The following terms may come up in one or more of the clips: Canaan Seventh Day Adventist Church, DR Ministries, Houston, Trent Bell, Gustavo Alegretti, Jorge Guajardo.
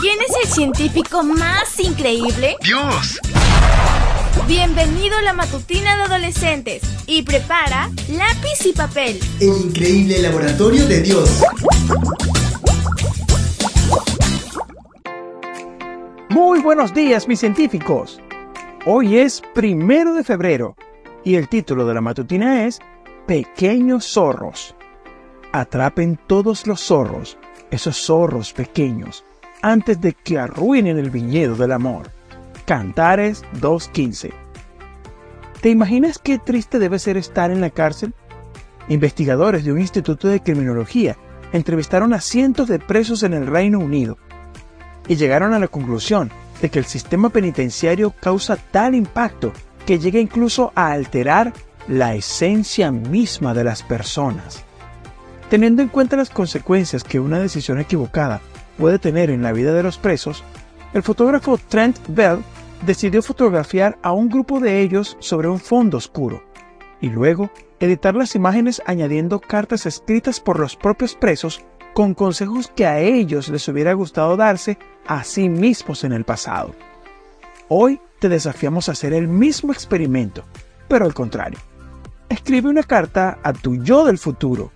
¿Quién es el científico más increíble? ¡Dios! Bienvenido a la matutina de adolescentes y prepara lápiz y papel. El increíble laboratorio de Dios. Muy buenos días, mis científicos. Hoy es 1 de febrero y el título de la matutina es Pequeños zorros. Atrapen todos los zorros, esos zorros pequeños, antes de que arruinen el viñedo del amor. Cantares 2:15. ¿Te imaginas qué triste debe ser estar en la cárcel? Investigadores de un instituto de criminología entrevistaron a cientos de presos en el Reino Unido y llegaron a la conclusión de que el sistema penitenciario causa tal impacto que llega incluso a alterar la esencia misma de las personas. Teniendo en cuenta las consecuencias que una decisión equivocada puede tener en la vida de los presos, el fotógrafo Trent Bell decidió fotografiar a un grupo de ellos sobre un fondo oscuro y luego editar las imágenes añadiendo cartas escritas por los propios presos con consejos que a ellos les hubiera gustado darse a sí mismos en el pasado. Hoy te desafiamos a hacer el mismo experimento, pero al contrario. Escribe una carta a tu yo del futuro.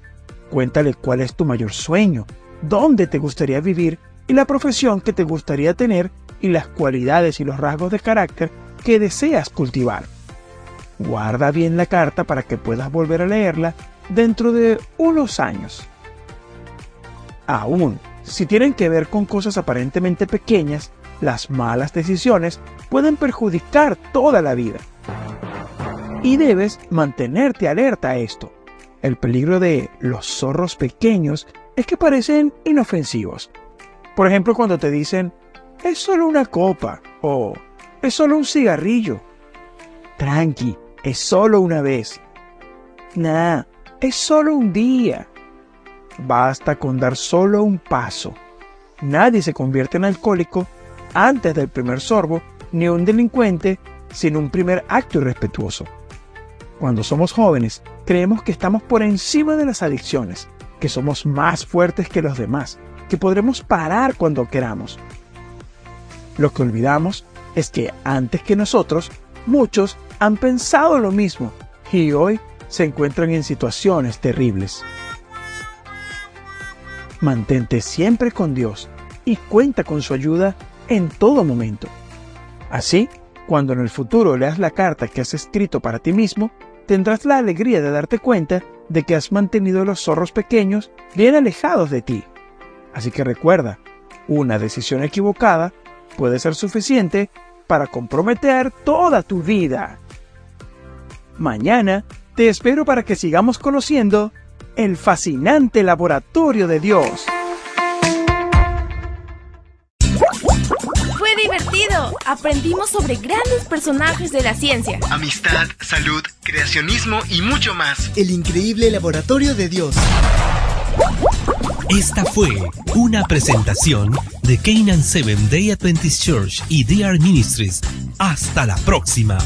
Cuéntale cuál es tu mayor sueño, dónde te gustaría vivir y la profesión que te gustaría tener y las cualidades y los rasgos de carácter que deseas cultivar. Guarda bien la carta para que puedas volver a leerla dentro de unos años. Aún, si tienen que ver con cosas aparentemente pequeñas, las malas decisiones pueden perjudicar toda la vida. Y debes mantenerte alerta a esto. El peligro de los zorros pequeños es que parecen inofensivos. Por ejemplo, cuando te dicen, es solo una copa o es solo un cigarrillo. Tranqui, es solo una vez. Nah, es solo un día. Basta con dar solo un paso. Nadie se convierte en alcohólico antes del primer sorbo, ni un delincuente sin un primer acto irrespetuoso. Cuando somos jóvenes, creemos que estamos por encima de las adicciones, que somos más fuertes que los demás, que podremos parar cuando queramos. Lo que olvidamos es que antes que nosotros, muchos han pensado lo mismo y hoy se encuentran en situaciones terribles. Mantente siempre con Dios y cuenta con su ayuda en todo momento. Así, cuando en el futuro leas la carta que has escrito para ti mismo, tendrás la alegría de darte cuenta de que has mantenido a los zorros pequeños bien alejados de ti. Así que recuerda, una decisión equivocada puede ser suficiente para comprometer toda tu vida. Mañana te espero para que sigamos conociendo el fascinante laboratorio de Dios. Fue divertido. Aprendimos sobre grandes personajes de la ciencia. Amistad, salud, creacionismo y mucho más. El increíble laboratorio de Dios. Esta fue una presentación de Canaan Seventh Day Adventist Church y DR Ministries. Hasta la próxima.